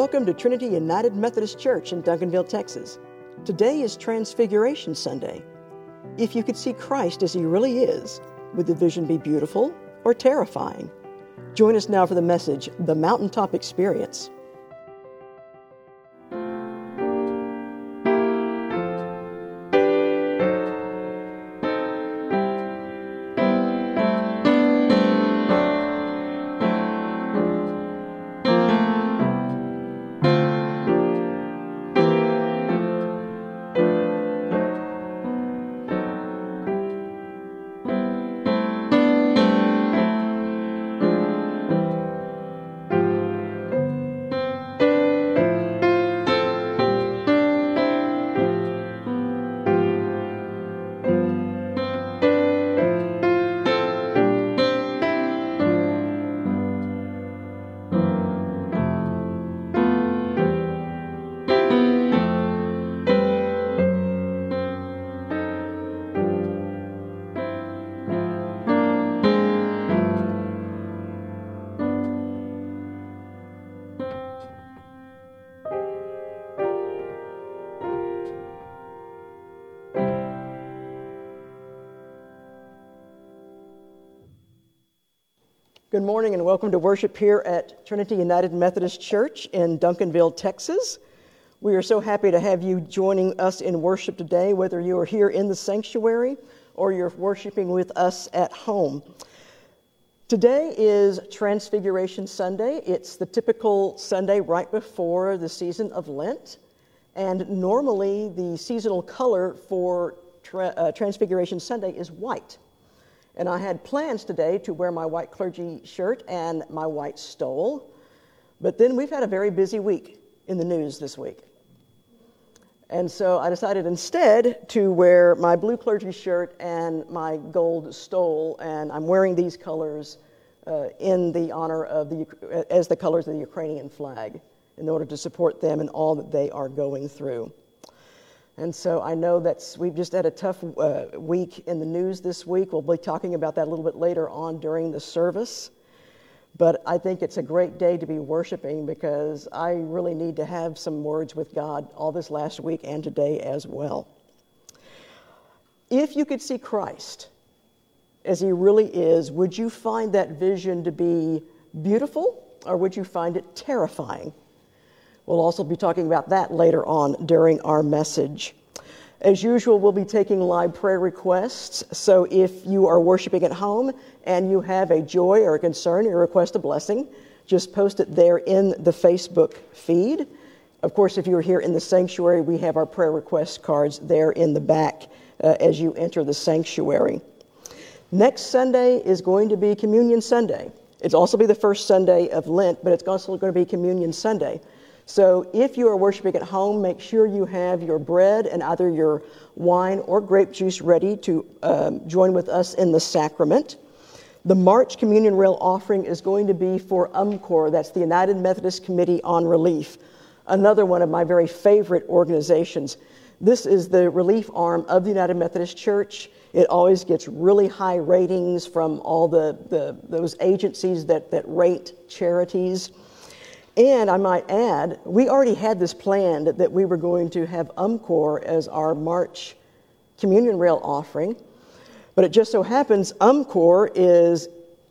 Welcome to Trinity United Methodist Church in Duncanville, Texas. Today is Transfiguration Sunday. If you could see Christ as he really is, would the vision be beautiful or terrifying? Join us now for the message, The Mountaintop Experience. Good morning and welcome to worship here at Trinity United Methodist Church in Duncanville, Texas. We are so happy to have you joining us in worship today, whether you are here in the sanctuary or you're worshiping with us at home. Today is Transfiguration Sunday. It's the typical Sunday right before the season of Lent. And normally the seasonal color for Transfiguration Sunday is white. And I had plans today to wear my white clergy shirt and my white stole. But then we've had a very busy week in the news this week. And so I decided instead to wear my blue clergy shirt and my gold stole. And I'm wearing these colors as the colors of the Ukrainian flag in order to support them and all that they are going through. And so I know that we've just had a tough week in the news this week. We'll be talking about that a little bit later on during the service. But I think it's a great day to be worshiping because I really need to have some words with God all this last week and today as well. If you could see Christ as he really is, would you find that vision to be beautiful or would you find it terrifying? We'll also be talking about that later on during our message. As usual, we'll be taking live prayer requests. So if you are worshiping at home and you have a joy or a concern or request a blessing, just post it there in the Facebook feed. Of course, if you're here in the sanctuary, we have our prayer request cards there in the back as you enter the sanctuary. Next Sunday is going to be Communion Sunday. It's also be the first Sunday of Lent, but it's also going to be Communion Sunday. So if you are worshiping at home, make sure you have your bread and either your wine or grape juice ready to join with us in the sacrament. The March Communion Rail offering is going to be for UMCOR, that's the United Methodist Committee on Relief, another one of my very favorite organizations. This is the relief arm of the United Methodist Church. It always gets really high ratings from all those agencies that rate charities. And I might add, we already had this planned that we were going to have UMCOR as our March Communion Rail offering. But it just so happens UMCOR is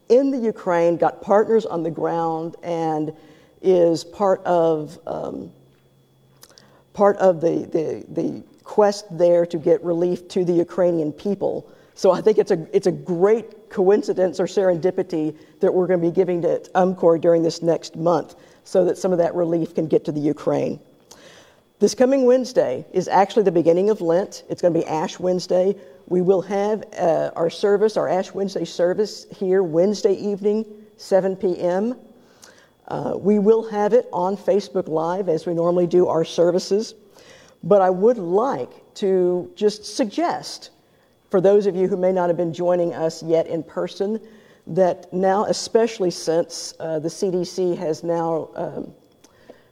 in the Ukraine, got partners on the ground, and is part of the quest there to get relief to the Ukrainian people. So I think it's a great coincidence or serendipity that we're going to be giving to UMCOR during this next month, so that some of that relief can get to the Ukraine. This coming Wednesday is actually the beginning of Lent. It's going to be Ash Wednesday. We will have our Ash Wednesday service here Wednesday evening, 7 p.m. We will have it on Facebook Live as we normally do our services. But I would like to just suggest, for those of you who may not have been joining us yet in person, that now, especially since the CDC has now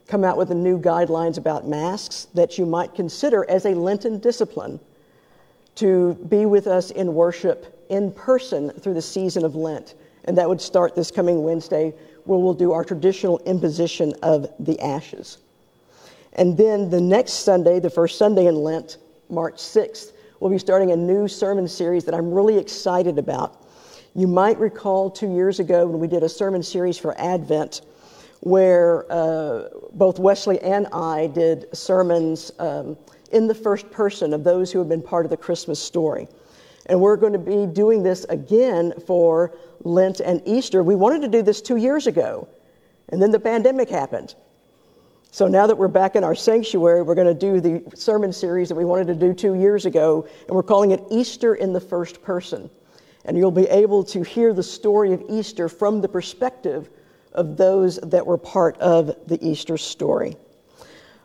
come out with the new guidelines about masks, that you might consider as a Lenten discipline to be with us in worship in person through the season of Lent. And that would start this coming Wednesday, where we'll do our traditional imposition of the ashes. And then the next Sunday, the first Sunday in Lent, March 6th, we'll be starting a new sermon series that I'm really excited about. You might recall 2 years ago when we did a sermon series for Advent, where both Wesley and I did sermons in the first person of those who have been part of the Christmas story. And we're going to be doing this again for Lent and Easter. We wanted to do this 2 years ago, and then the pandemic happened. So now that we're back in our sanctuary, we're going to do the sermon series that we wanted to do 2 years ago, and we're calling it Easter in the First Person. And you'll be able to hear the story of Easter from the perspective of those that were part of the Easter story.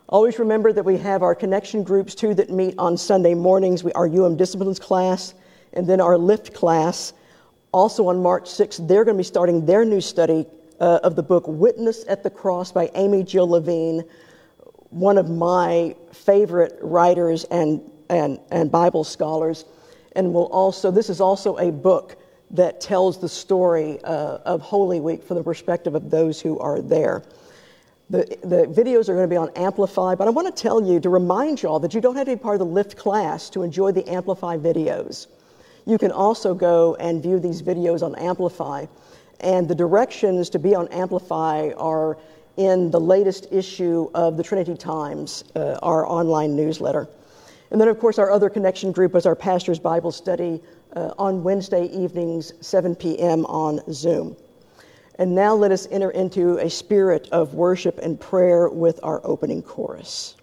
Always remember that we have our connection groups, too, that meet on Sunday mornings. Our UM Disciplines class and then our Lyft class. Also on March 6th, they're going to be starting their new study of the book Witness at the Cross by Amy Jill Levine, one of my favorite writers and Bible scholars. And we'll also, this is also a book that tells the story of Holy Week from the perspective of those who are there. The videos are going to be on Amplify, but I want to tell you, to remind you all, that you don't have to be part of the Lyft class to enjoy the Amplify videos. You can also go and view these videos on Amplify. And the directions to be on Amplify are in the latest issue of the Trinity Times, our online newsletter. And then, of course, our other connection group is our Pastor's Bible Study on Wednesday evenings, 7 p.m. on Zoom. And now let us enter into a spirit of worship and prayer with our opening chorus.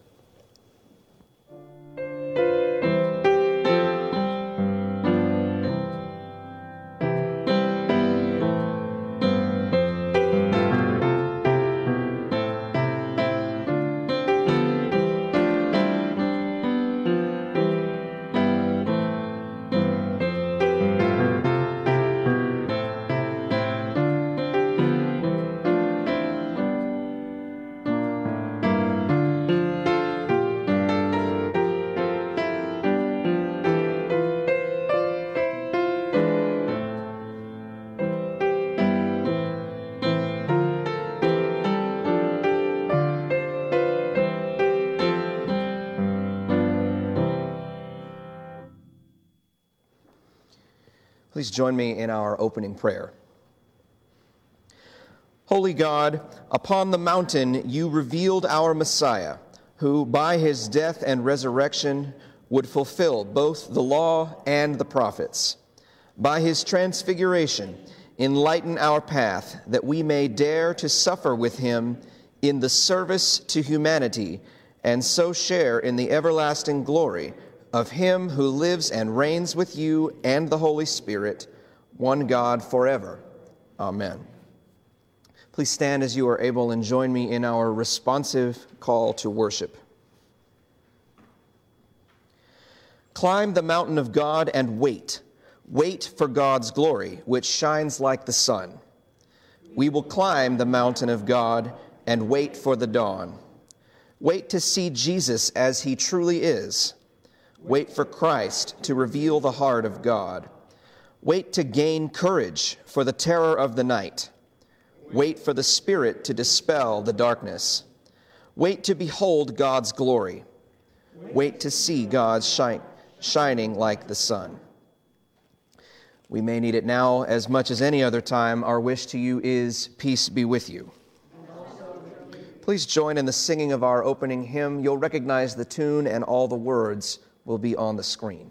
Please join me in our opening prayer. Holy God, upon the mountain you revealed our Messiah, who by his death and resurrection would fulfill both the law and the prophets. By his transfiguration, enlighten our path, that we may dare to suffer with him in the service to humanity, and so share in the everlasting glory of him who lives and reigns with you and the Holy Spirit, one God forever. Amen. Please stand as you are able and join me in our responsive call to worship. Climb the mountain of God and wait. Wait for God's glory, which shines like the sun. We will climb the mountain of God and wait for the dawn. Wait to see Jesus as he truly is. Wait for Christ to reveal the heart of God. Wait to gain courage for the terror of the night. Wait for the Spirit to dispel the darkness. Wait to behold God's glory. Wait to see God's shining like the sun. We may need it now as much as any other time. Our wish to you is peace be with you. Please join in the singing of our opening hymn. You'll recognize the tune and all the words will be on the screen.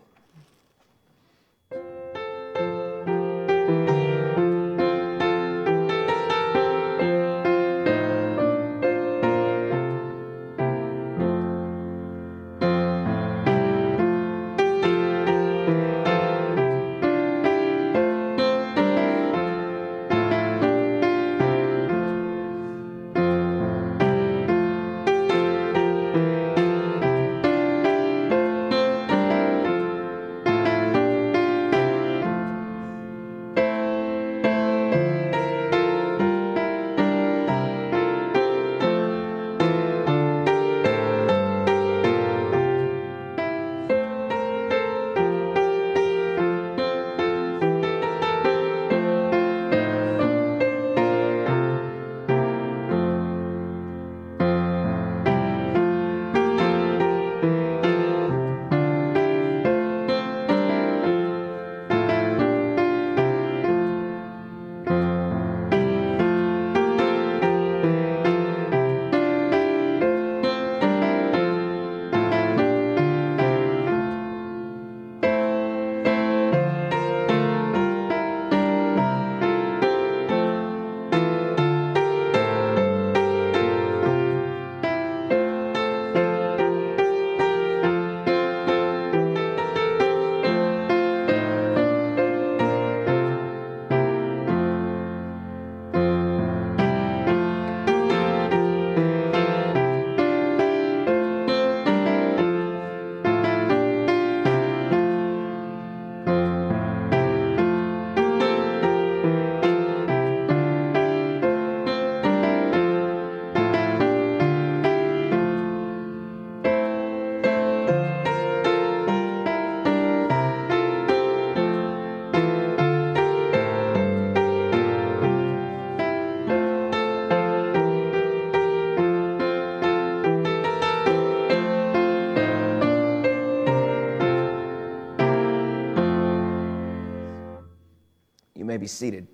You may be seated.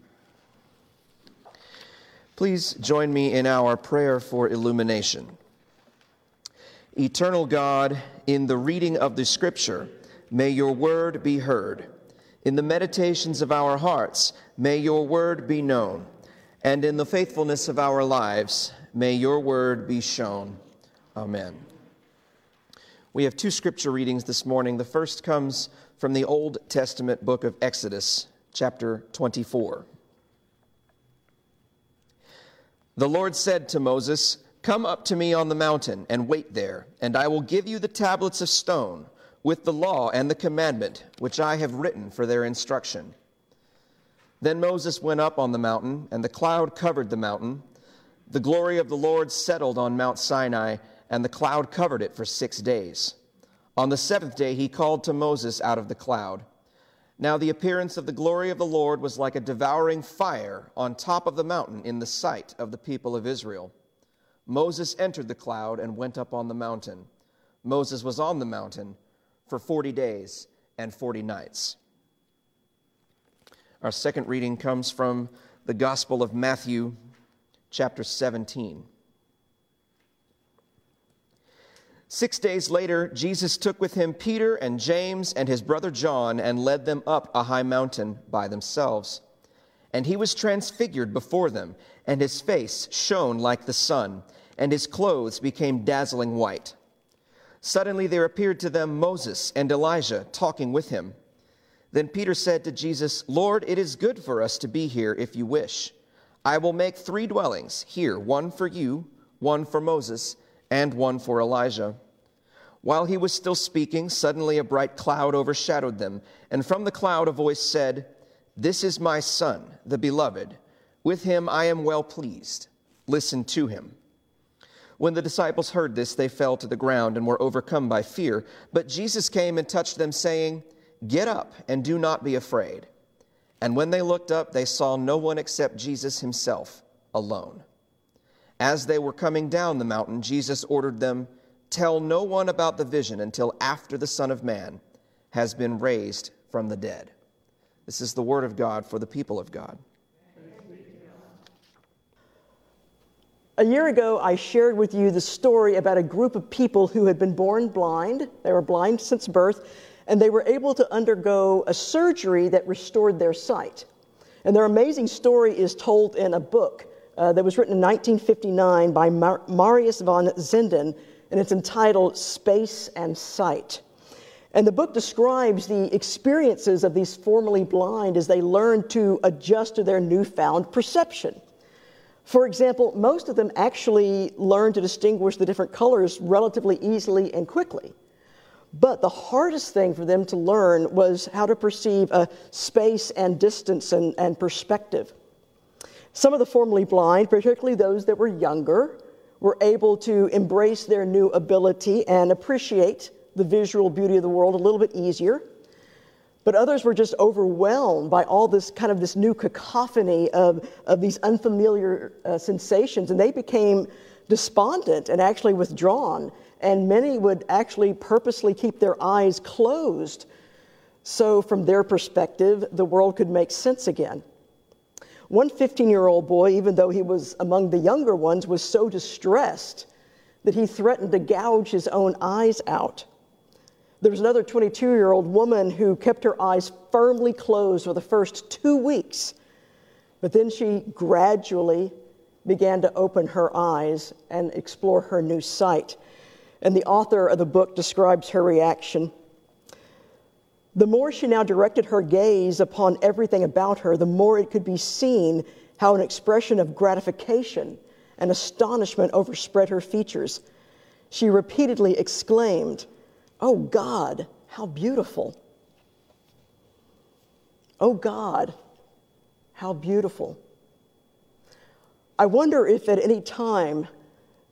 Please join me in our prayer for illumination. Eternal God, in the reading of the Scripture, may your word be heard. In the meditations of our hearts, may your word be known. And in the faithfulness of our lives, may your word be shown. Amen. We have two scripture readings this morning. The first comes from the Old Testament book of Exodus, chapter 24. The Lord said to Moses, "Come up to me on the mountain and wait there, and I will give you the tablets of stone with the law and the commandment, which I have written for their instruction." Then Moses went up on the mountain, and the cloud covered the mountain. The glory of the Lord settled on Mount Sinai, and the cloud covered it for 6 days. On the seventh day he called to Moses out of the cloud. Now the appearance of the glory of the Lord was like a devouring fire on top of the mountain in the sight of the people of Israel. Moses entered the cloud and went up on the mountain. Moses was on the mountain for 40 days and 40 nights. Our second reading comes from the Gospel of Matthew, chapter 17. 6 days later, Jesus took with him Peter and James and his brother John and led them up a high mountain by themselves. And he was transfigured before them, and his face shone like the sun, and his clothes became dazzling white. Suddenly there appeared to them Moses and Elijah talking with him. Then Peter said to Jesus, "Lord, it is good for us to be here if you wish. I will make 3 dwellings here, one for you, one for Moses, and one for Elijah." While he was still speaking, suddenly a bright cloud overshadowed them, and from the cloud a voice said, "This is my Son, the beloved. With him I am well pleased. Listen to him." When the disciples heard this, they fell to the ground and were overcome by fear. But Jesus came and touched them, saying, "Get up and do not be afraid." And when they looked up, they saw no one except Jesus himself alone. As they were coming down the mountain, Jesus ordered them, "Tell no one about the vision until after the Son of Man has been raised from the dead." This is the word of God for the people of God. A year ago, I shared with you the story about a group of people who had been born blind. They were blind since birth, and they were able to undergo a surgery that restored their sight. And their amazing story is told in a book that was written in 1959 by Marius von Zenden, and it's entitled Space and Sight. And the book describes the experiences of these formerly blind as they learn to adjust to their newfound perception. For example, most of them actually learn to distinguish the different colors relatively easily and quickly. But the hardest thing for them to learn was how to perceive space and distance and perspective. Some of the formerly blind, particularly those that were younger, were able to embrace their new ability and appreciate the visual beauty of the world a little bit easier. But others were just overwhelmed by all this kind of this new cacophony of these unfamiliar sensations, and they became despondent and actually withdrawn. And many would actually purposely keep their eyes closed so from their perspective, the world could make sense again. One 15-year-old boy, even though he was among the younger ones, was so distressed that he threatened to gouge his own eyes out. There was another 22-year-old woman who kept her eyes firmly closed for the first 2 weeks, but then she gradually began to open her eyes and explore her new sight. And the author of the book describes her reaction. "The more she now directed her gaze upon everything about her, the more it could be seen how an expression of gratification and astonishment overspread her features. She repeatedly exclaimed, 'Oh God, how beautiful! Oh God, how beautiful!'" I wonder if at any time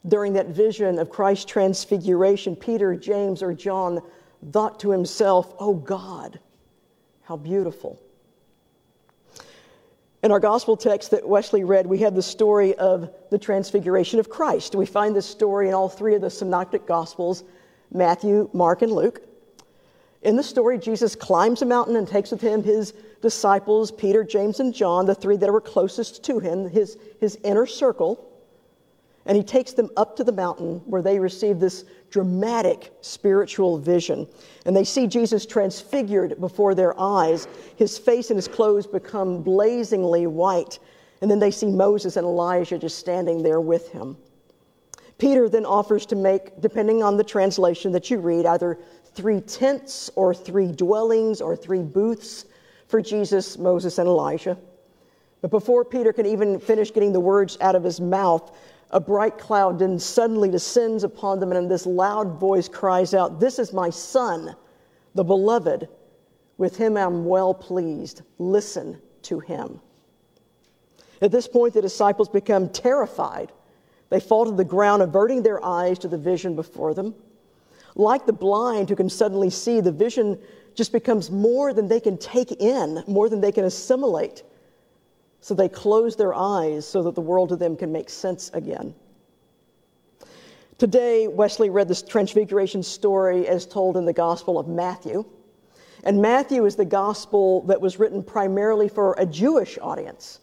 during that vision of Christ's transfiguration, Peter, James, or John thought to himself, "Oh God, how beautiful." In our gospel text that Wesley read, we have the story of the transfiguration of Christ. We find this story in all three of the synoptic gospels, Matthew, Mark, and Luke. In the story, Jesus climbs a mountain and takes with him his disciples, Peter, James, and John, the three that were closest to him, his inner circle. And he takes them up to the mountain where they receive this dramatic spiritual vision. And they see Jesus transfigured before their eyes. His face and his clothes become blazingly white. And then they see Moses and Elijah just standing there with him. Peter then offers to make, depending on the translation that you read, either 3 tents or 3 dwellings or 3 booths for Jesus, Moses, and Elijah. But before Peter can even finish getting the words out of his mouth, a bright cloud then suddenly descends upon them, and this loud voice cries out, "This is my son, the beloved. With him I'm well pleased. Listen to him." At this point, the disciples become terrified. They fall to the ground, averting their eyes to the vision before them. Like the blind who can suddenly see, the vision just becomes more than they can take in, more than they can assimilate. So they close their eyes so that the world to them can make sense again. Today, Wesley read this Transfiguration story as told in the Gospel of Matthew. And Matthew is the Gospel that was written primarily for a Jewish audience.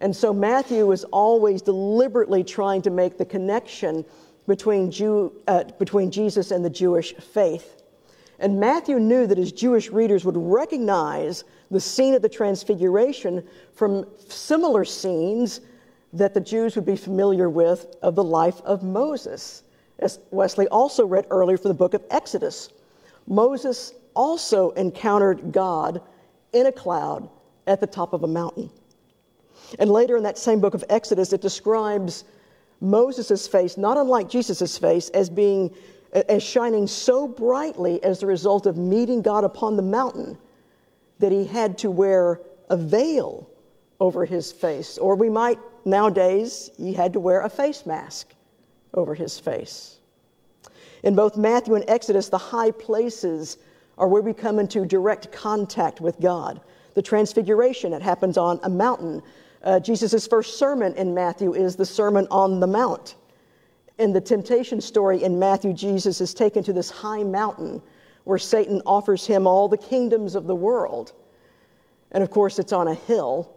And so Matthew is always deliberately trying to make the connection between Jesus and the Jewish faith. And Matthew knew that his Jewish readers would recognize the scene of the Transfiguration from similar scenes that the Jews would be familiar with of the life of Moses, as Wesley also read earlier from the book of Exodus. Moses also encountered God in a cloud at the top of a mountain. And later in that same book of Exodus, it describes Moses' face, not unlike Jesus' face, as shining so brightly as the result of meeting God upon the mountain that he had to wear a veil over his face. Or we might, nowadays, he had to wear a face mask over his face. In both Matthew and Exodus, the high places are where we come into direct contact with God. The Transfiguration, it happens on a mountain. Jesus' first sermon in Matthew is the Sermon on the Mount. In the temptation story in Matthew, Jesus is taken to this high mountain where Satan offers him all the kingdoms of the world. And of course, it's on a hill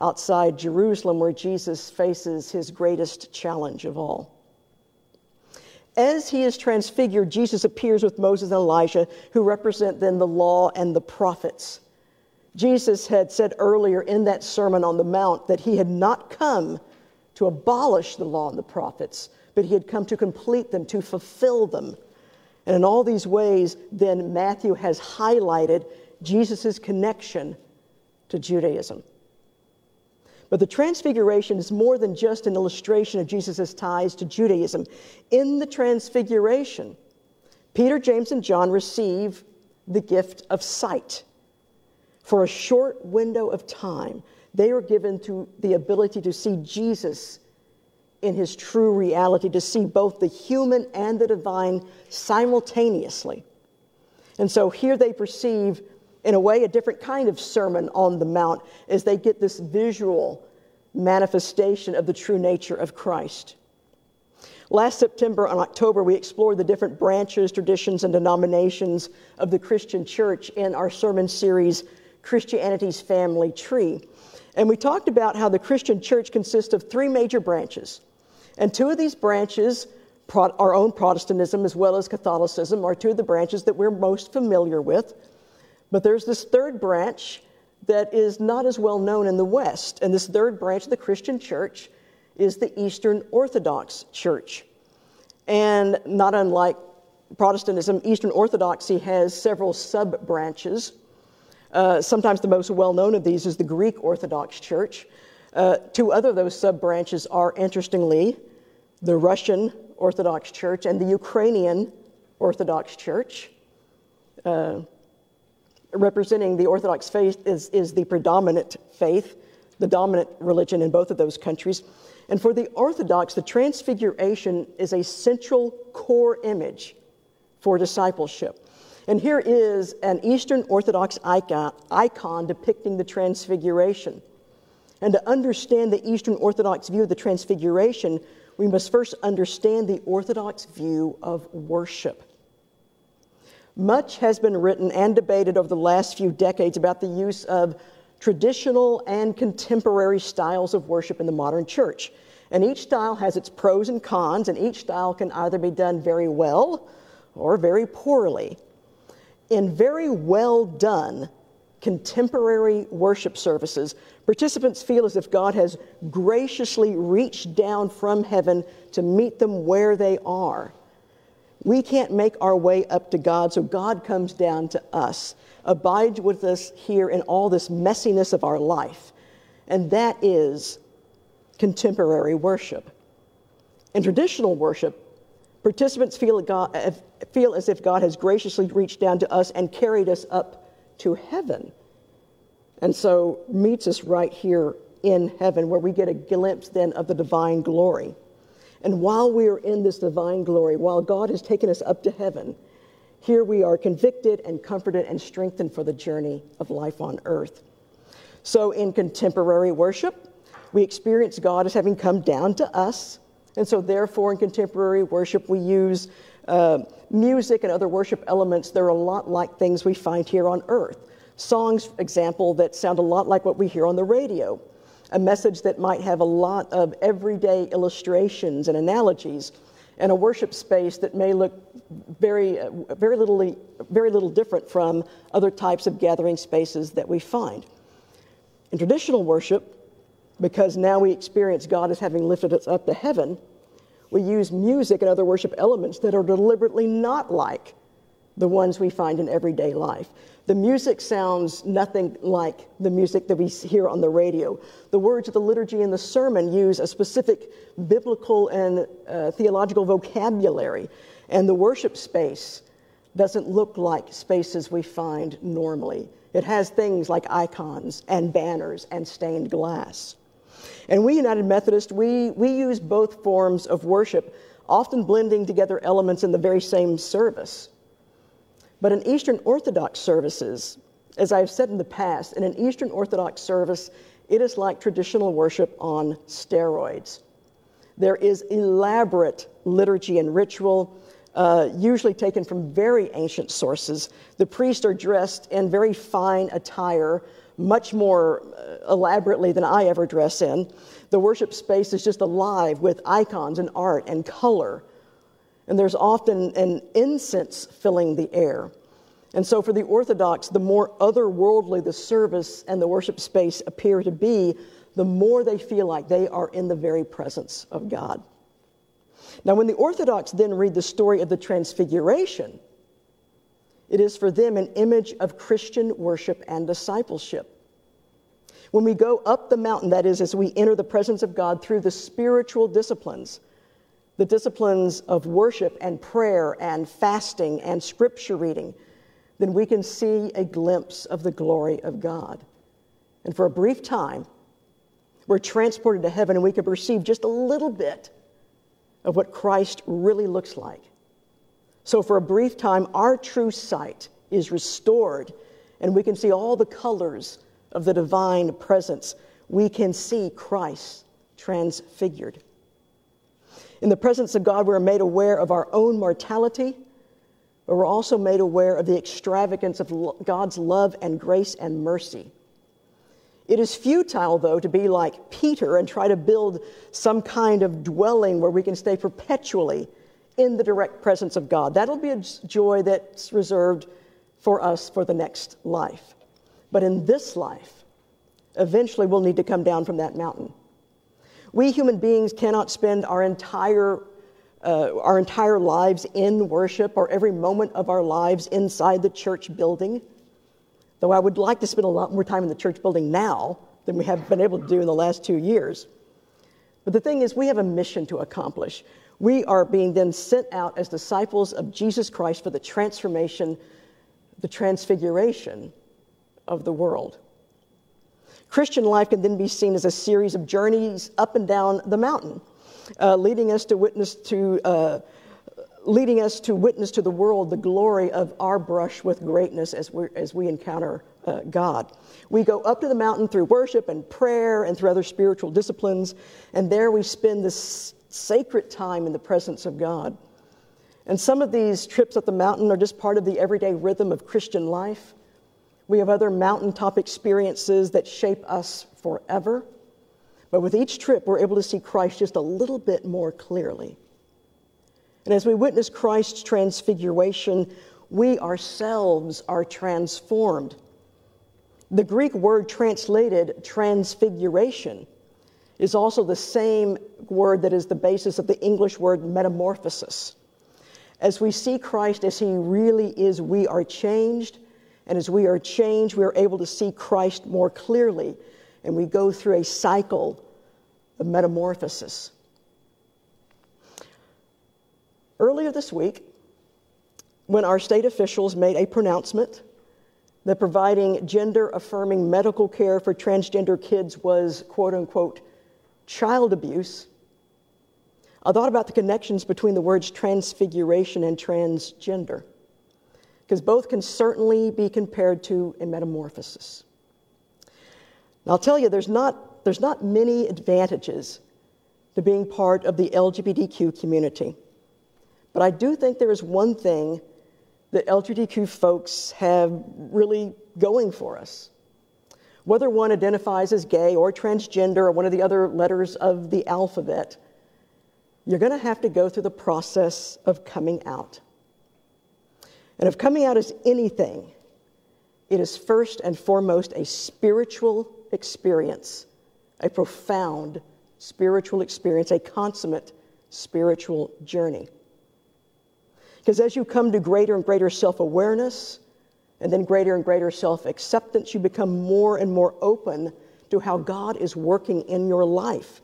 outside Jerusalem where Jesus faces his greatest challenge of all. As he is transfigured, Jesus appears with Moses and Elijah, who represent then the law and the prophets. Jesus had said earlier in that Sermon on the Mount that he had not come to abolish the law and the prophets, but he had come to complete them, to fulfill them. And in all these ways, then Matthew has highlighted Jesus' connection to Judaism. But the Transfiguration is more than just an illustration of Jesus' ties to Judaism. In the Transfiguration, Peter, James, and John receive the gift of sight. For a short window of time, they are given to the ability to see Jesus in his true reality, to see both the human and the divine simultaneously. And so here they perceive, in a way, a different kind of Sermon on the Mount as they get this visual manifestation of the true nature of Christ. Last September and October, we explored the different branches, traditions, and denominations of the Christian church in our sermon series, Christianity's Family Tree. And we talked about how the Christian church consists of 3 major branches. And 2 of these branches, our own Protestantism as well as Catholicism, are 2 of the branches that we're most familiar with. But there's this 3rd branch that is not as well known in the West. And this 3rd branch of the Christian church is the Eastern Orthodox Church. And not unlike Protestantism, Eastern Orthodoxy has several sub-branches. Sometimes the most well-known of these is the Greek Orthodox Church. 2 other of those sub-branches are, interestingly, the Russian Orthodox Church and the Ukrainian Orthodox Church. Representing the Orthodox faith is the predominant faith, the dominant religion in both of those countries. And for the Orthodox, the Transfiguration is a central core image for discipleship. And here is an Eastern Orthodox icon depicting the Transfiguration. And to understand the Eastern Orthodox view of the Transfiguration, we must first understand the Orthodox view of worship. Much has been written and debated over the last few decades about the use of traditional and contemporary styles of worship in the modern church. And each style has its pros and cons, and each style can either be done very well or very poorly. In very well done contemporary worship services, participants feel as if God has graciously reached down from heaven to meet them where they are. We can't make our way up to God, so God comes down to us. Abide with us here in all this messiness of our life. And that is contemporary worship. In traditional worship, participants feel as if God has graciously reached down to us and carried us up to heaven. And so meets us right here in heaven, where we get a glimpse then of the divine glory. And while we are in this divine glory, while God has taken us up to heaven, here we are convicted and comforted and strengthened for the journey of life on earth. So in contemporary worship, we experience God as having come down to us. And so therefore, in contemporary worship, we use music and other worship elements that are a lot like things we find here on earth. Songs, for example, that sound a lot like what we hear on the radio. A message that might have a lot of everyday illustrations and analogies, and a worship space that may look very little different from other types of gathering spaces that we find. In traditional worship, because now we experience God as having lifted us up to heaven, we use music and other worship elements that are deliberately not like the ones we find in everyday life. The music sounds nothing like the music that we hear on the radio. The words of the liturgy and the sermon use a specific biblical and theological vocabulary, and the worship space doesn't look like spaces we find normally. It has things like icons and banners and stained glass. And we United Methodists, we use both forms of worship, often blending together elements in the very same service. But in Eastern Orthodox services, as I've said in the past, in an Eastern Orthodox service, it is like traditional worship on steroids. There is elaborate liturgy and ritual, usually taken from very ancient sources. The priests are dressed in very fine attire, much more elaborately than I ever dress in. The worship space is just alive with icons and art and color. And there's often an incense filling the air. And so for the Orthodox, the more otherworldly the service and the worship space appear to be, the more they feel like they are in the very presence of God. Now, when the Orthodox then read the story of the Transfiguration, it is for them an image of Christian worship and discipleship. When we go up the mountain, that is, as we enter the presence of God through the spiritual disciplines, the disciplines of worship and prayer and fasting and scripture reading, then we can see a glimpse of the glory of God. And for a brief time, we're transported to heaven, and we can perceive just a little bit of what Christ really looks like. So for a brief time, our true sight is restored, and we can see all the colors of the divine presence. We can see Christ transfigured. In the presence of God, we're made aware of our own mortality, but we're also made aware of the extravagance of God's love and grace and mercy. It is futile, though, to be like Peter and try to build some kind of dwelling where we can stay perpetually in the direct presence of God. That'll be a joy that's reserved for us for the next life. But in this life, eventually we'll need to come down from that mountain. We human beings cannot spend our entire lives in worship, or every moment of our lives inside the church building. Though I would like to spend a lot more time in the church building now than we have been able to do in the last 2 years. But the thing is, we have a mission to accomplish. We are being then sent out as disciples of Jesus Christ for the transformation, the transfiguration of the world. Christian life can then be seen as a series of journeys up and down the mountain, leading us to witness to the world the glory of our brush with greatness as we encounter God. We go up to the mountain through worship and prayer and through other spiritual disciplines, and there we spend this sacred time in the presence of God. And some of these trips up the mountain are just part of the everyday rhythm of Christian life. We have other mountaintop experiences that shape us forever. But with each trip, we're able to see Christ just a little bit more clearly. And as we witness Christ's transfiguration, we ourselves are transformed. The Greek word translated transfiguration is also the same word that is the basis of the English word metamorphosis. As we see Christ as he really is, we are changed. And as we are changed, we are able to see Christ more clearly. And we go through a cycle of metamorphosis. Earlier this week, when our state officials made a pronouncement that providing gender-affirming medical care for transgender kids was, quote-unquote, child abuse, I thought about the connections between the words transfiguration and transgender, because both can certainly be compared to a metamorphosis. And I'll tell you, there's not many advantages to being part of the LGBTQ community. But I do think there is one thing that LGBTQ folks have really going for us. Whether one identifies as gay or transgender or one of the other letters of the alphabet, you're going to have to go through the process of coming out. And if coming out is anything, it is first and foremost a spiritual experience, a profound spiritual experience, a consummate spiritual journey. Because as you come to greater and greater self-awareness, and then greater and greater self-acceptance, you become more and more open to how God is working in your life.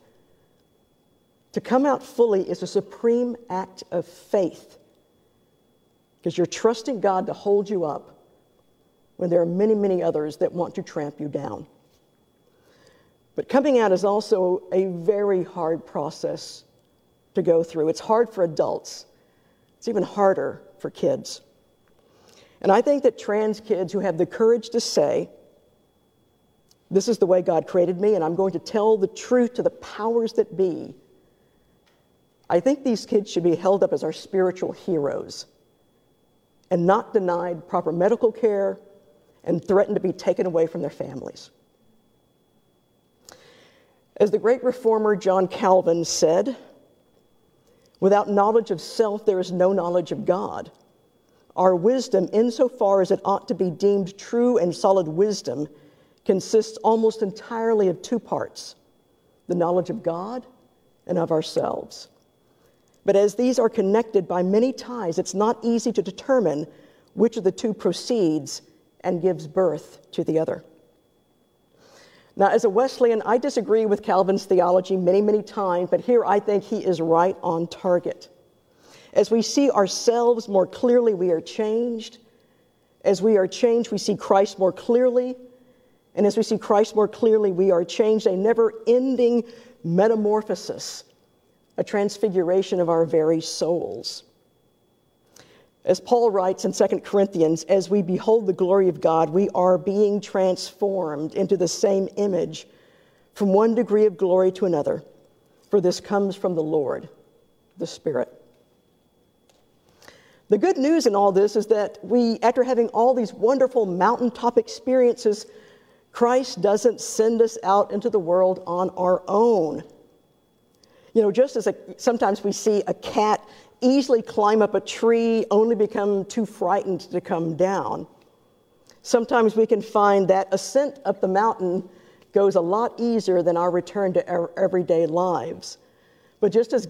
To come out fully is a supreme act of faith, because you're trusting God to hold you up when there are many, many others that want to tramp you down. But coming out is also a very hard process to go through. It's hard for adults. It's even harder for kids. And I think that trans kids who have the courage to say, this is the way God created me, and I'm going to tell the truth to the powers that be, I think these kids should be held up as our spiritual heroes and not denied proper medical care and threatened to be taken away from their families. As the great reformer John Calvin said, without knowledge of self, there is no knowledge of God. Our wisdom, insofar as it ought to be deemed true and solid wisdom, consists almost entirely of two parts, the knowledge of God and of ourselves. But as these are connected by many ties, it's not easy to determine which of the two proceeds and gives birth to the other. Now, as a Wesleyan, I disagree with Calvin's theology many, many times, but here I think he is right on target. As we see ourselves more clearly, we are changed. As we are changed, we see Christ more clearly. And as we see Christ more clearly, we are changed, a never-ending metamorphosis, a transfiguration of our very souls. As Paul writes in Second Corinthians, as we behold the glory of God, we are being transformed into the same image from one degree of glory to another, for this comes from the Lord, the Spirit. The good news in all this is that we, after having all these wonderful mountaintop experiences, Christ doesn't send us out into the world on our own. You know, just as sometimes we see a cat easily climb up a tree, only become too frightened to come down. Sometimes we can find that ascent up the mountain goes a lot easier than our return to our everyday lives. But just as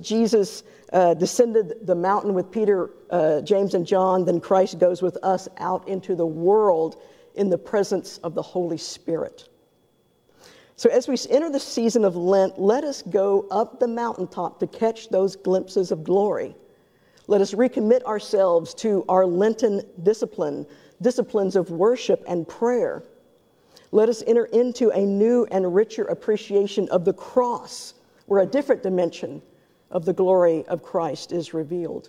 Jesus descended the mountain with Peter, James, and John, then Christ goes with us out into the world in the presence of the Holy Spirit. So as we enter the season of Lent, let us go up the mountaintop to catch those glimpses of glory. Let us recommit ourselves to our Lenten disciplines of worship and prayer. Let us enter into a new and richer appreciation of the cross, where a different dimension of the glory of Christ is revealed.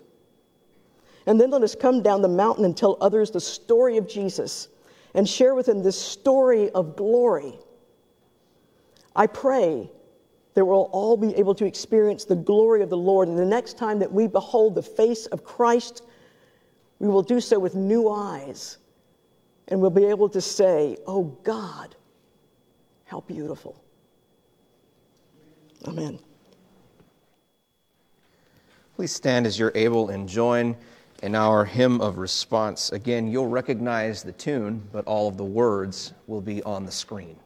And then let us come down the mountain and tell others the story of Jesus and share with them this story of glory. I pray that we'll all be able to experience the glory of the Lord. And the next time that we behold the face of Christ, we will do so with new eyes. And we'll be able to say, oh God, how beautiful. Amen. Please stand as you're able and join in our hymn of response. Again, you'll recognize the tune, but all of the words will be on the screen.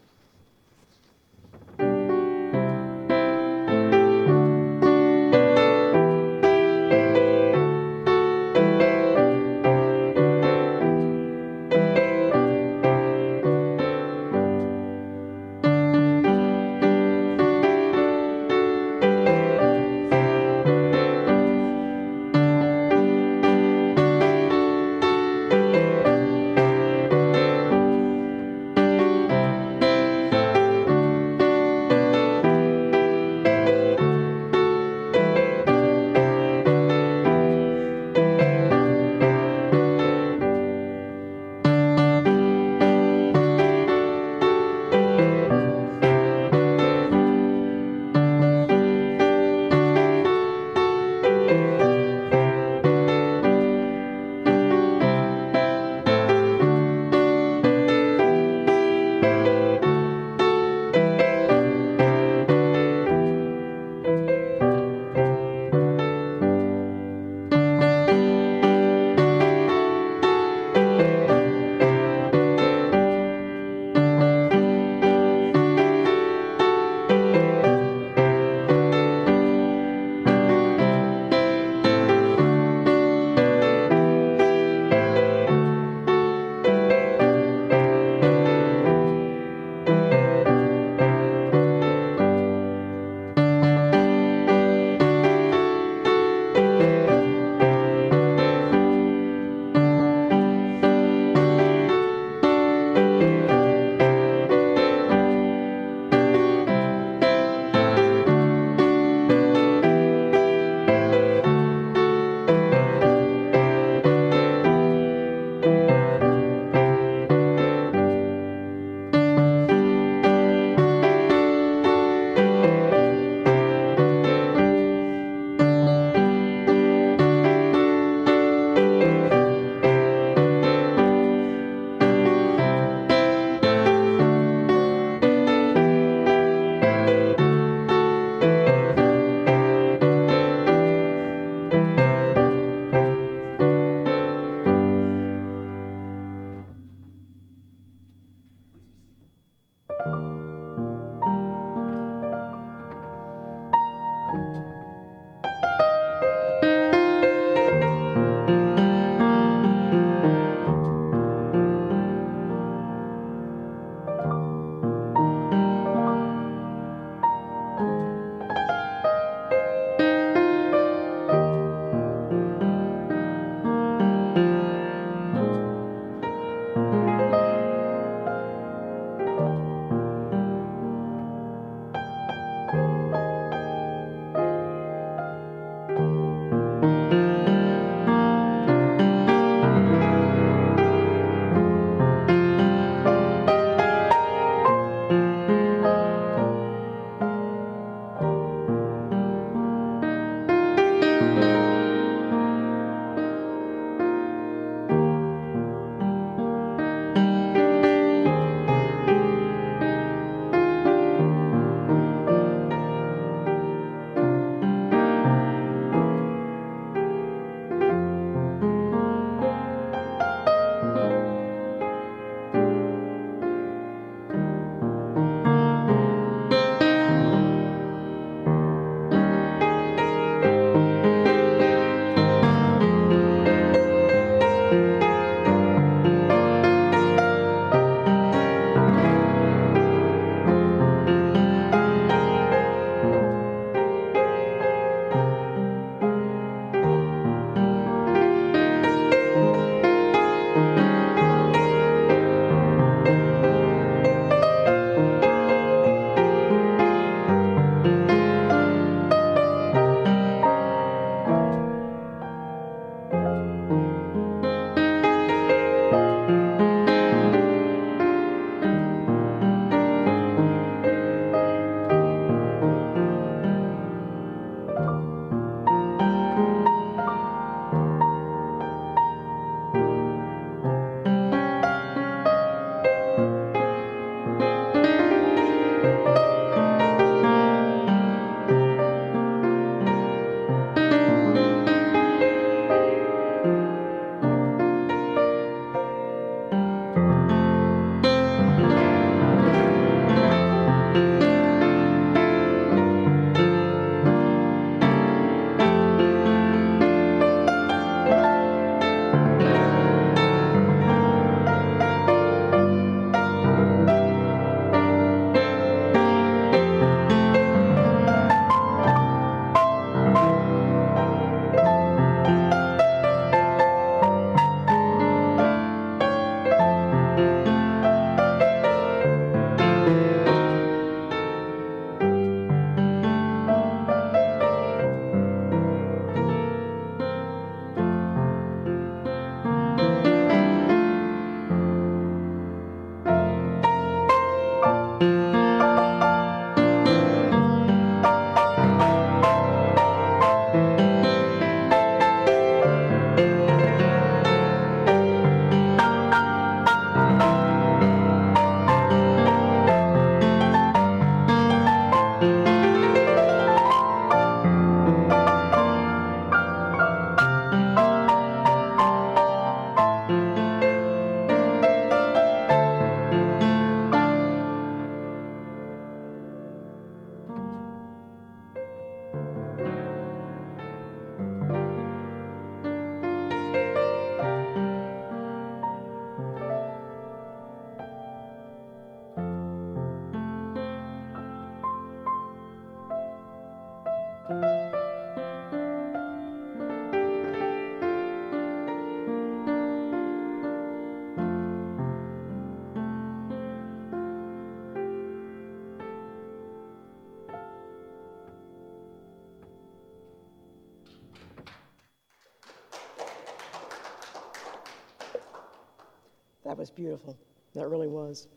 That was beautiful. That really was.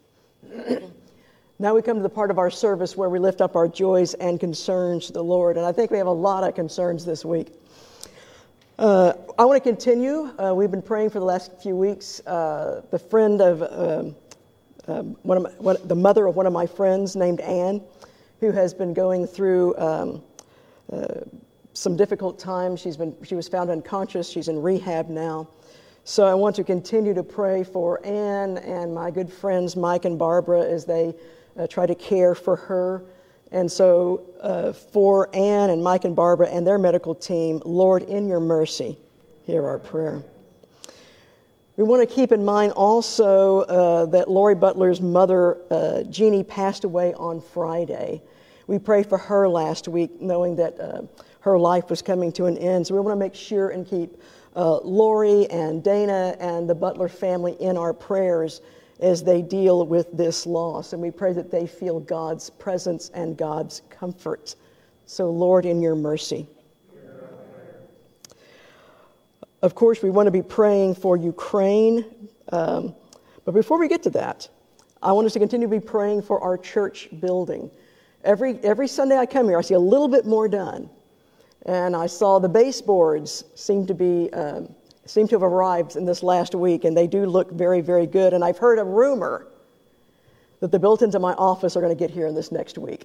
Now we come to the part of our service where we lift up our joys and concerns to the Lord. And I think we have a lot of concerns this week. I want to continue. We've been praying for the last few weeks. The friend of the mother of one of my friends named Ann, who has been going through some difficult times. She was found unconscious. She's in rehab now. So I want to continue to pray for Ann and my good friends Mike and Barbara as they try to care for her. And so for Ann and Mike and Barbara and their medical team, Lord, in your mercy, hear our prayer. We want to keep in mind also that Lori Butler's mother, Jeannie, passed away on Friday. We prayed for her last week, knowing that her life was coming to an end. So we want to make sure and keep Lori and Dana and the Butler family in our prayers as they deal with this loss. And we pray that they feel God's presence and God's comfort. So, Lord, in your mercy. Of course, we want to be praying for Ukraine. But before we get to that, I want us to continue to be praying for our church building. Every Sunday I come here, I see a little bit more done. And I saw the baseboards seem to have arrived in this last week, and they do look very, very good. And I've heard a rumor that the built-ins in my office are going to get here in this next week.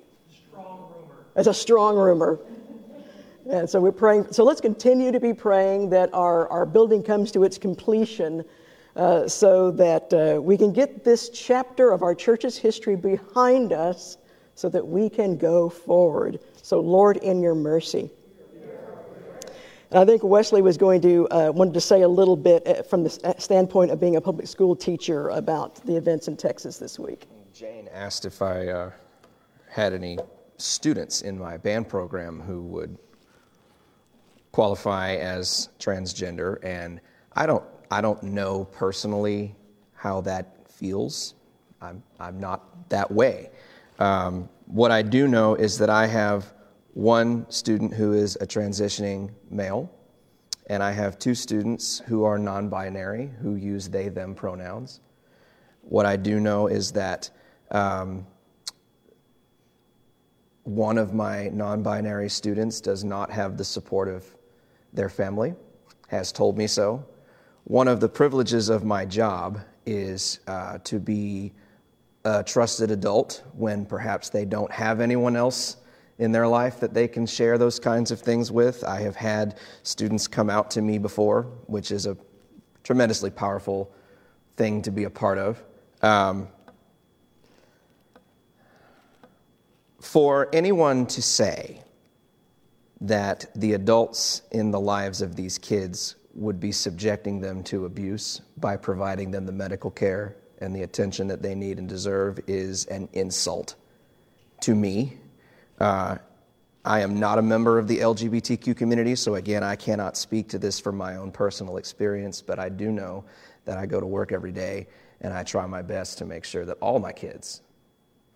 Strong rumor. It's a strong rumor. And so we're praying. So let's continue to be praying that our building comes to its completion so that we can get this chapter of our church's history behind us so that we can go forward. So, Lord, in your mercy. I think Wesley was wanted to say a little bit from the standpoint of being a public school teacher about the events in Texas this week. Jane asked if I had any students in my band program who would qualify as transgender, and I don't know personally how that feels. I'm not that way. What I do know is that I have one student who is a transitioning male, and I have two students who are non-binary, who use they, them pronouns. What I do know is that one of my non-binary students does not have the support of their family, has told me so. One of the privileges of my job is to be a trusted adult when perhaps they don't have anyone else in their life that they can share those kinds of things with. I have had students come out to me before, which is a tremendously powerful thing to be a part of. For anyone to say that the adults in the lives of these kids would be subjecting them to abuse by providing them the medical care and the attention that they need and deserve is an insult to me. I am not a member of the LGBTQ community, so again, I cannot speak to this from my own personal experience, but I do know that I go to work every day and I try my best to make sure that all my kids,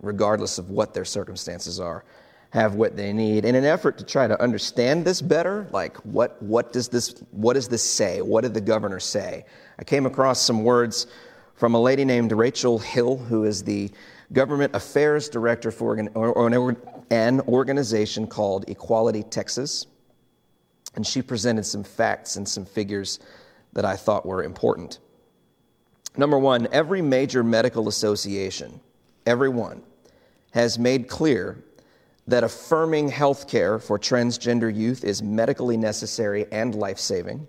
regardless of what their circumstances are, have what they need. In an effort to try to understand this better, like what does this say? What did the governor say? I came across some words from a lady named Rachel Hill, who is the Government Affairs Director for an organization called Equality Texas, and she presented some facts and some figures that I thought were important. Number one, every major medical association, everyone, has made clear that affirming health care for transgender youth is medically necessary and life-saving,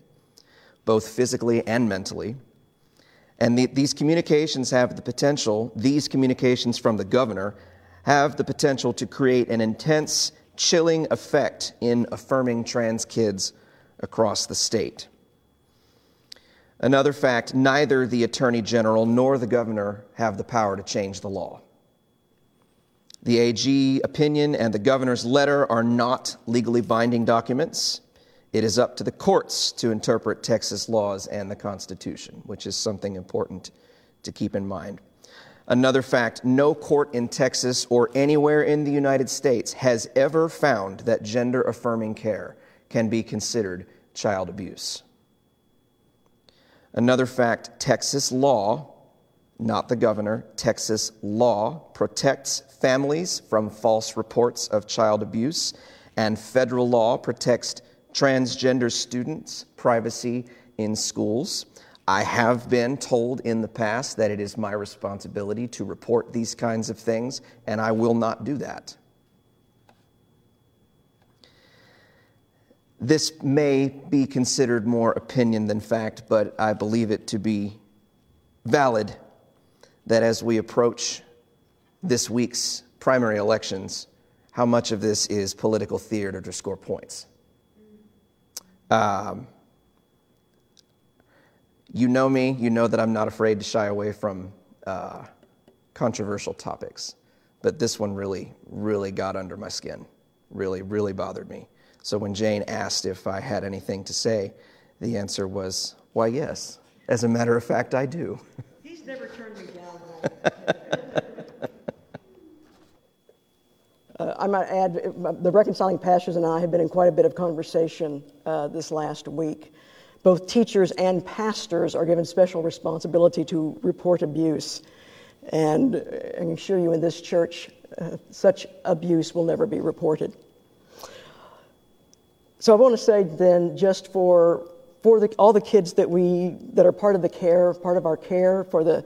both physically and mentally. And these communications from the governor have the potential to create an intense, chilling effect in affirming trans kids across the state. Another fact, neither the Attorney General nor the governor have the power to change the law. The AG opinion and the governor's letter are not legally binding documents. It is up to the courts to interpret Texas laws and the Constitution, which is something important to keep in mind. Another fact, no court in Texas or anywhere in the United States has ever found that gender-affirming care can be considered child abuse. Another fact, Texas law not the governor, Texas law protects families from false reports of child abuse, and federal law protects transgender students' privacy in schools. I have been told in the past that it is my responsibility to report these kinds of things, and I will not do that. This may be considered more opinion than fact, but I believe it to be valid that as we approach this week's primary elections, how much of this is political theater to score points. You know me, you know that I'm not afraid to shy away from controversial topics, but this one really, really got under my skin, really, really bothered me. So when Jane asked if I had anything to say, the answer was, why, yes. As a matter of fact, I do. He's never turned me down. I might add, the Reconciling Pastors and I have been in quite a bit of conversation this last week. Both teachers and pastors are given special responsibility to report abuse. And I can assure you in this church, such abuse will never be reported. So I want to say then, just for all the kids that are part of the care, part of our care, for the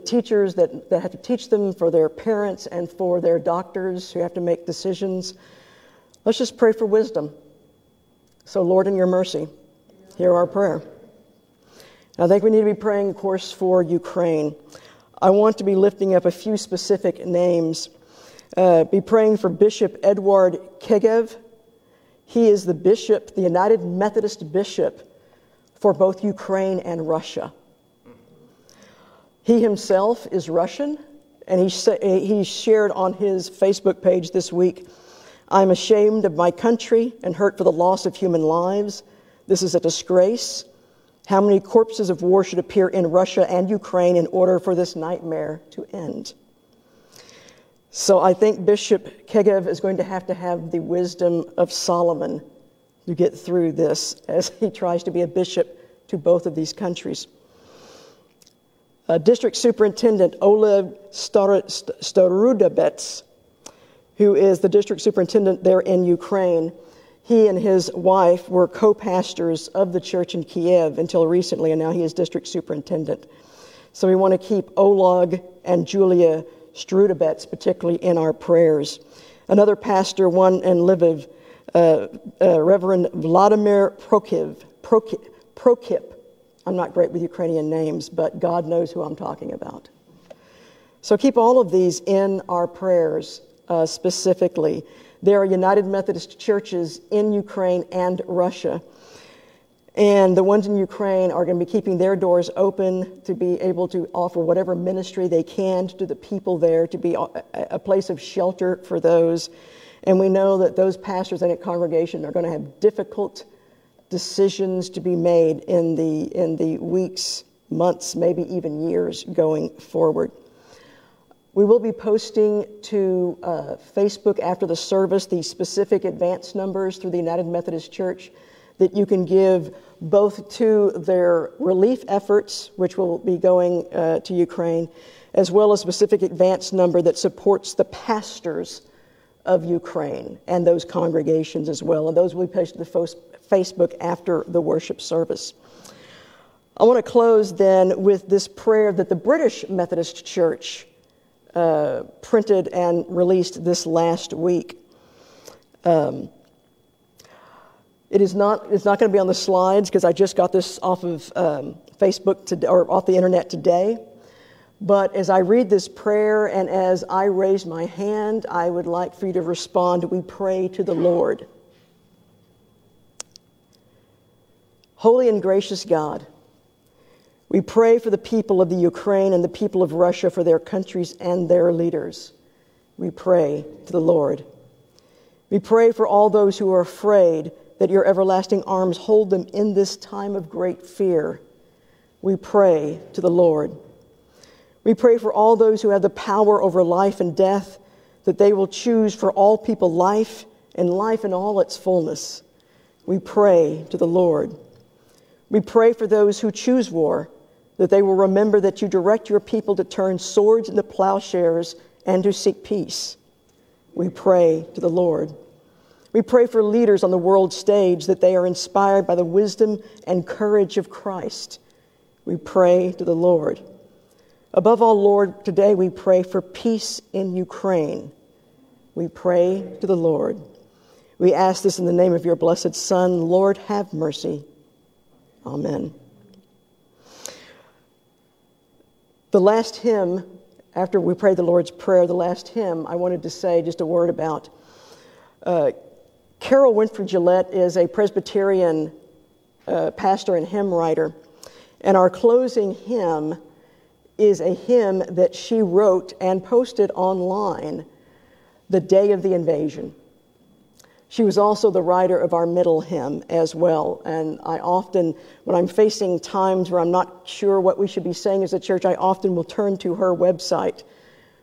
teachers that have to teach them, for their parents, and for their doctors who have to make decisions, let's just pray for wisdom. So Lord, in your mercy, hear our prayer. I think we need to be praying, of course, for Ukraine. I want to be lifting up a few specific names. Be praying for Bishop Edward Khegev. He is the bishop, the United Methodist bishop, for both Ukraine and Russia. He himself is Russian, and he shared on his Facebook page this week, "I'm ashamed of my country and hurt for the loss of human lives. This is a disgrace. How many corpses of war should appear in Russia and Ukraine in order for this nightmare to end?" So I think Bishop Khegev is going to have the wisdom of Solomon to get through this as he tries to be a bishop to both of these countries. District Superintendent Oleh Starodubets, who is the district superintendent there in Ukraine, he and his wife were co-pastors of the church in Kiev until recently, and now he is district superintendent. So we want to keep Oleh and Yulia Starodubets particularly in our prayers. Another pastor, one in Lviv, Reverend Vladimir Prokip. I'm not great with Ukrainian names, but God knows who I'm talking about. So keep all of these in our prayers specifically. There are United Methodist churches in Ukraine and Russia. And the ones in Ukraine are going to be keeping their doors open to be able to offer whatever ministry they can to the people there, to be a place of shelter for those. And we know that those pastors in a congregation are going to have difficult decisions to be made in the weeks, months, maybe even years going forward. We will be posting to Facebook after the service the specific advance numbers through the United Methodist Church that you can give both to their relief efforts, which will be going to Ukraine, as well as a specific advance number that supports the pastors of Ukraine and those congregations as well. And those will be posted to Facebook after the worship service. I want to close then with this prayer that the British Methodist Church printed and released this last week. It's not going to be on the slides because I just got this off of Facebook today, or off the internet today. But as I read this prayer and as I raise my hand, I would like for you to respond, we pray to the Lord. Holy and gracious God, we pray for the people of the Ukraine and the people of Russia, for their countries and their leaders. We pray to the Lord. We pray for all those who are afraid, that your everlasting arms hold them in this time of great fear. We pray to the Lord. We pray for all those who have the power over life and death, that they will choose for all people life in all its fullness. We pray to the Lord. We pray for those who choose war, that they will remember that you direct your people to turn swords into plowshares and to seek peace. We pray to the Lord. We pray for leaders on the world stage that they are inspired by the wisdom and courage of Christ. We pray to the Lord. Above all, Lord, today we pray for peace in Ukraine. We pray to the Lord. We ask this in the name of your blessed Son. Lord, have mercy. Amen. The last hymn, after we pray the Lord's Prayer, the last hymn I wanted to say just a word about. Carol Winfrey Gillette is a Presbyterian pastor and hymn writer, and our closing hymn is a hymn that she wrote and posted online the day of the invasion. She was also the writer of our middle hymn as well, and I often, when I'm facing times where I'm not sure what we should be saying as a church, I often will turn to her website,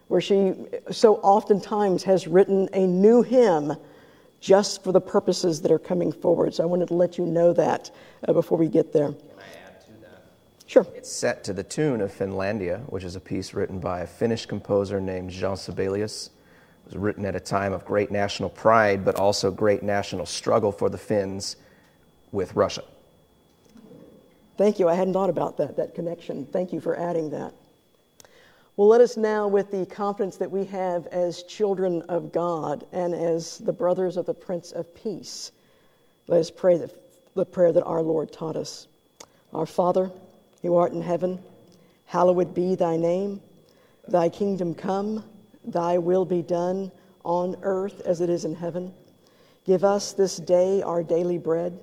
where she so oftentimes has written a new hymn just for the purposes that are coming forward. So I wanted to let you know that before we get there. Can I add to that? Sure. It's set to the tune of Finlandia, which is a piece written by a Finnish composer named Jean Sibelius. It was written at a time of great national pride, but also great national struggle for the Finns with Russia. Thank you. I hadn't thought about that connection. Thank you for adding that. Well, let us now, with the confidence that we have as children of God and as the brothers of the Prince of Peace, let us pray the prayer that our Lord taught us. Our Father, who art in heaven, hallowed be thy name. Thy kingdom come, thy will be done on earth as it is in heaven. Give us this day our daily bread,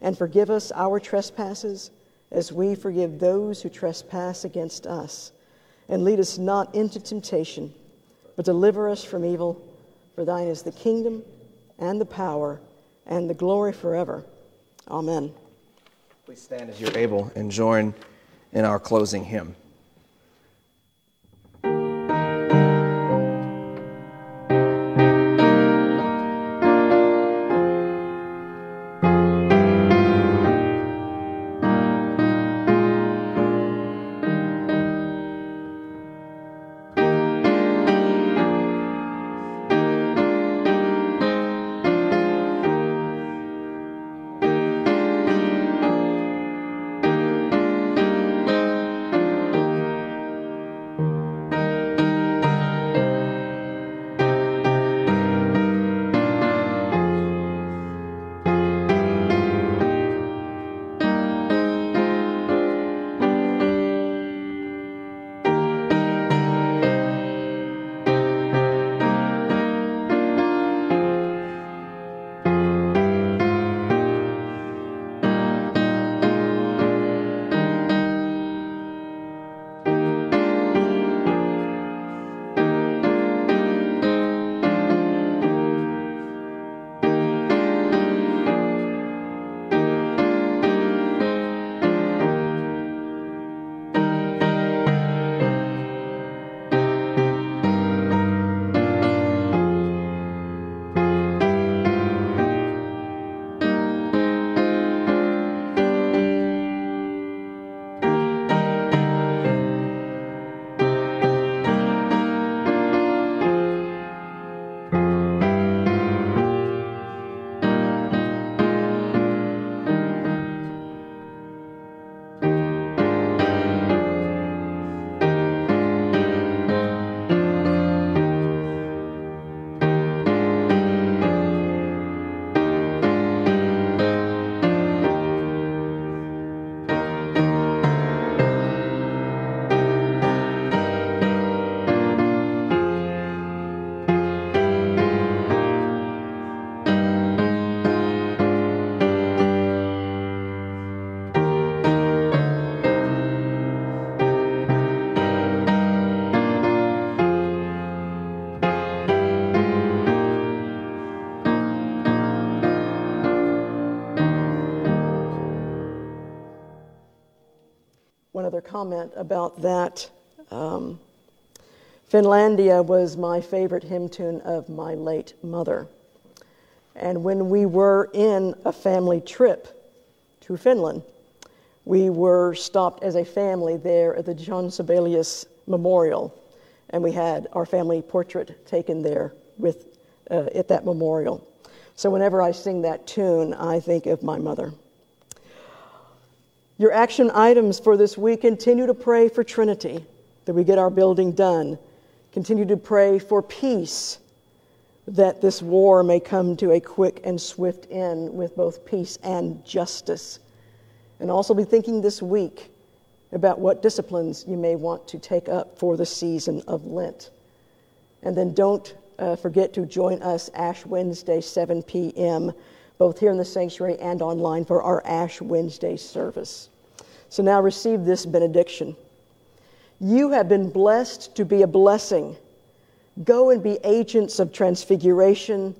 and forgive us our trespasses as we forgive those who trespass against us. And lead us not into temptation, but deliver us from evil. For thine is the kingdom, and the power, and the glory forever. Amen. Please stand as you're able and join in our closing hymn. Comment about that. Finlandia was my favorite hymn tune of my late mother. And when we were in a family trip to Finland, we were stopped as a family there at the Jean Sibelius Memorial, and we had our family portrait taken there with at that memorial. So whenever I sing that tune, I think of my mother. Your action items for this week: continue to pray for Trinity, that we get our building done. Continue to pray for peace, that this war may come to a quick and swift end with both peace and justice. And also be thinking this week about what disciplines you may want to take up for the season of Lent. And then don't forget to join us Ash Wednesday, 7 p.m., both here in the sanctuary and online for our Ash Wednesday service. So now receive this benediction. You have been blessed to be a blessing. Go and be agents of transfiguration.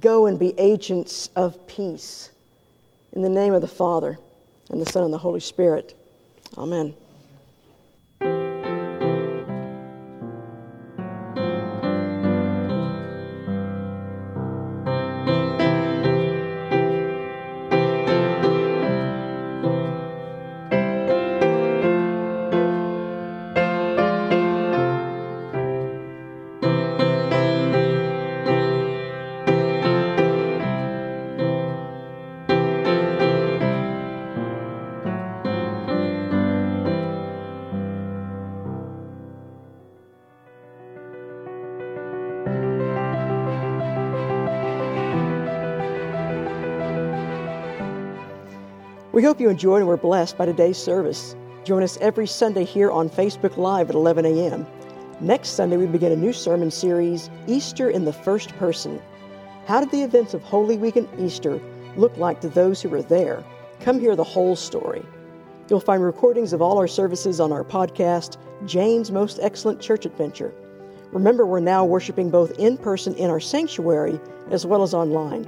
Go and be agents of peace. In the name of the Father, and the Son, and the Holy Spirit. Amen. We hope you enjoyed and were blessed by today's service. Join us every Sunday here on Facebook Live at 11 a.m. Next Sunday, we begin a new sermon series, Easter in the First Person. How did the events of Holy Week and Easter look like to those who were there? Come hear the whole story. You'll find recordings of all our services on our podcast, Jane's Most Excellent Church Adventure. Remember, we're now worshiping both in person in our sanctuary as well as online.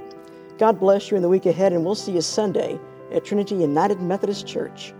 God bless you in the week ahead, and we'll see you Sunday at Trinity United Methodist Church.